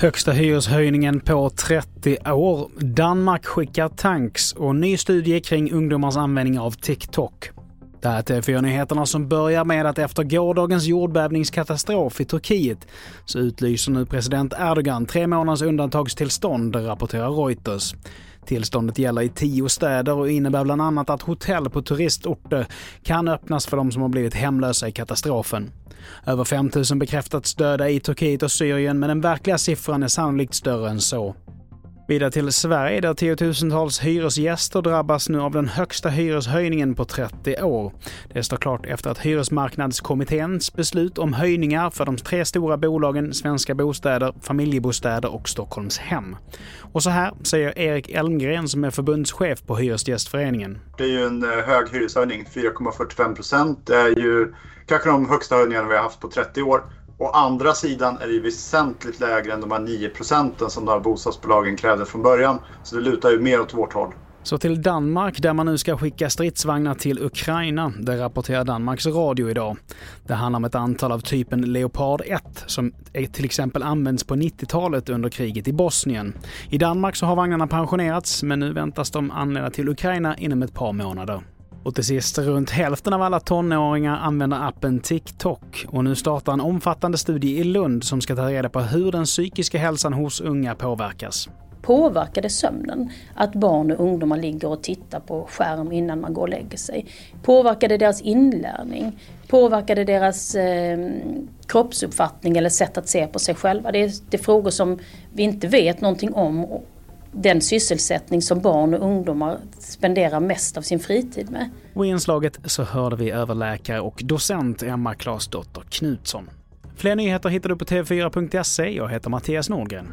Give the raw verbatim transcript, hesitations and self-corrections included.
Högsta hyreshöjningen på trettio år. Danmark skickar tanks och ny studie kring ungdomars användning av TikTok. Det här är T fyra-nyheterna som börjar med att efter gårdagens jordbävningskatastrof i Turkiet så utlyser nu president Erdogan tre månaders undantagstillstånd, rapporterar Reuters. Tillståndet gäller i tio städer och innebär bland annat att hotell på turistorter kan öppnas för de som har blivit hemlösa i katastrofen. Över fem tusen bekräftats döda i Turkiet och Syrien, men den verkliga siffran är sannolikt större än så. Vidare till Sverige där tiotusentals hyresgäster drabbas nu av den högsta hyreshöjningen på trettio år. Det står klart efter att hyresmarknadskommitténs beslut om höjningar för de tre stora bolagen Svenska Bostäder, Familjebostäder och Stockholms Hem. Och så här säger Erik Elmgren som är förbundschef på Hyresgästföreningen. Det är ju en hög hyreshöjning, fyra komma fyrtiofem procent. Det är ju kanske de högsta höjningarna vi har haft på trettio år. Å andra sidan är det ju väsentligt lägre än de här nio procenten som de här bostadsbolagen krävde från början. Så det lutar ju mer åt vårt håll. Så till Danmark där man nu ska skicka stridsvagnar till Ukraina, det rapporterar Danmarks Radio idag. Det handlar om ett antal av typen Leopard ett som till exempel används på nittiotalet under kriget i Bosnien. I Danmark så har vagnarna pensionerats, men nu väntas de anlända till Ukraina inom ett par månader. Och till sist, runt hälften av alla tonåringar använder appen TikTok. Och nu startar en omfattande studie i Lund som ska ta reda på hur den psykiska hälsan hos unga påverkas. Påverkar det sömnen? Att barn och ungdomar ligger och tittar på skärm innan man går och lägger sig? Påverkar det deras inlärning? Påverkar det deras eh, kroppsuppfattning eller sätt att se på sig själva? Det är, det är frågor som vi inte vet någonting om. Den sysselsättning som barn och ungdomar spenderar mest av sin fritid med. Och i inslaget så hörde vi överläkare och docent Emma Claesdotter Knutsson. Fler nyheter hittar du på t fyra punkt se. Jag heter Mattias Nordgren.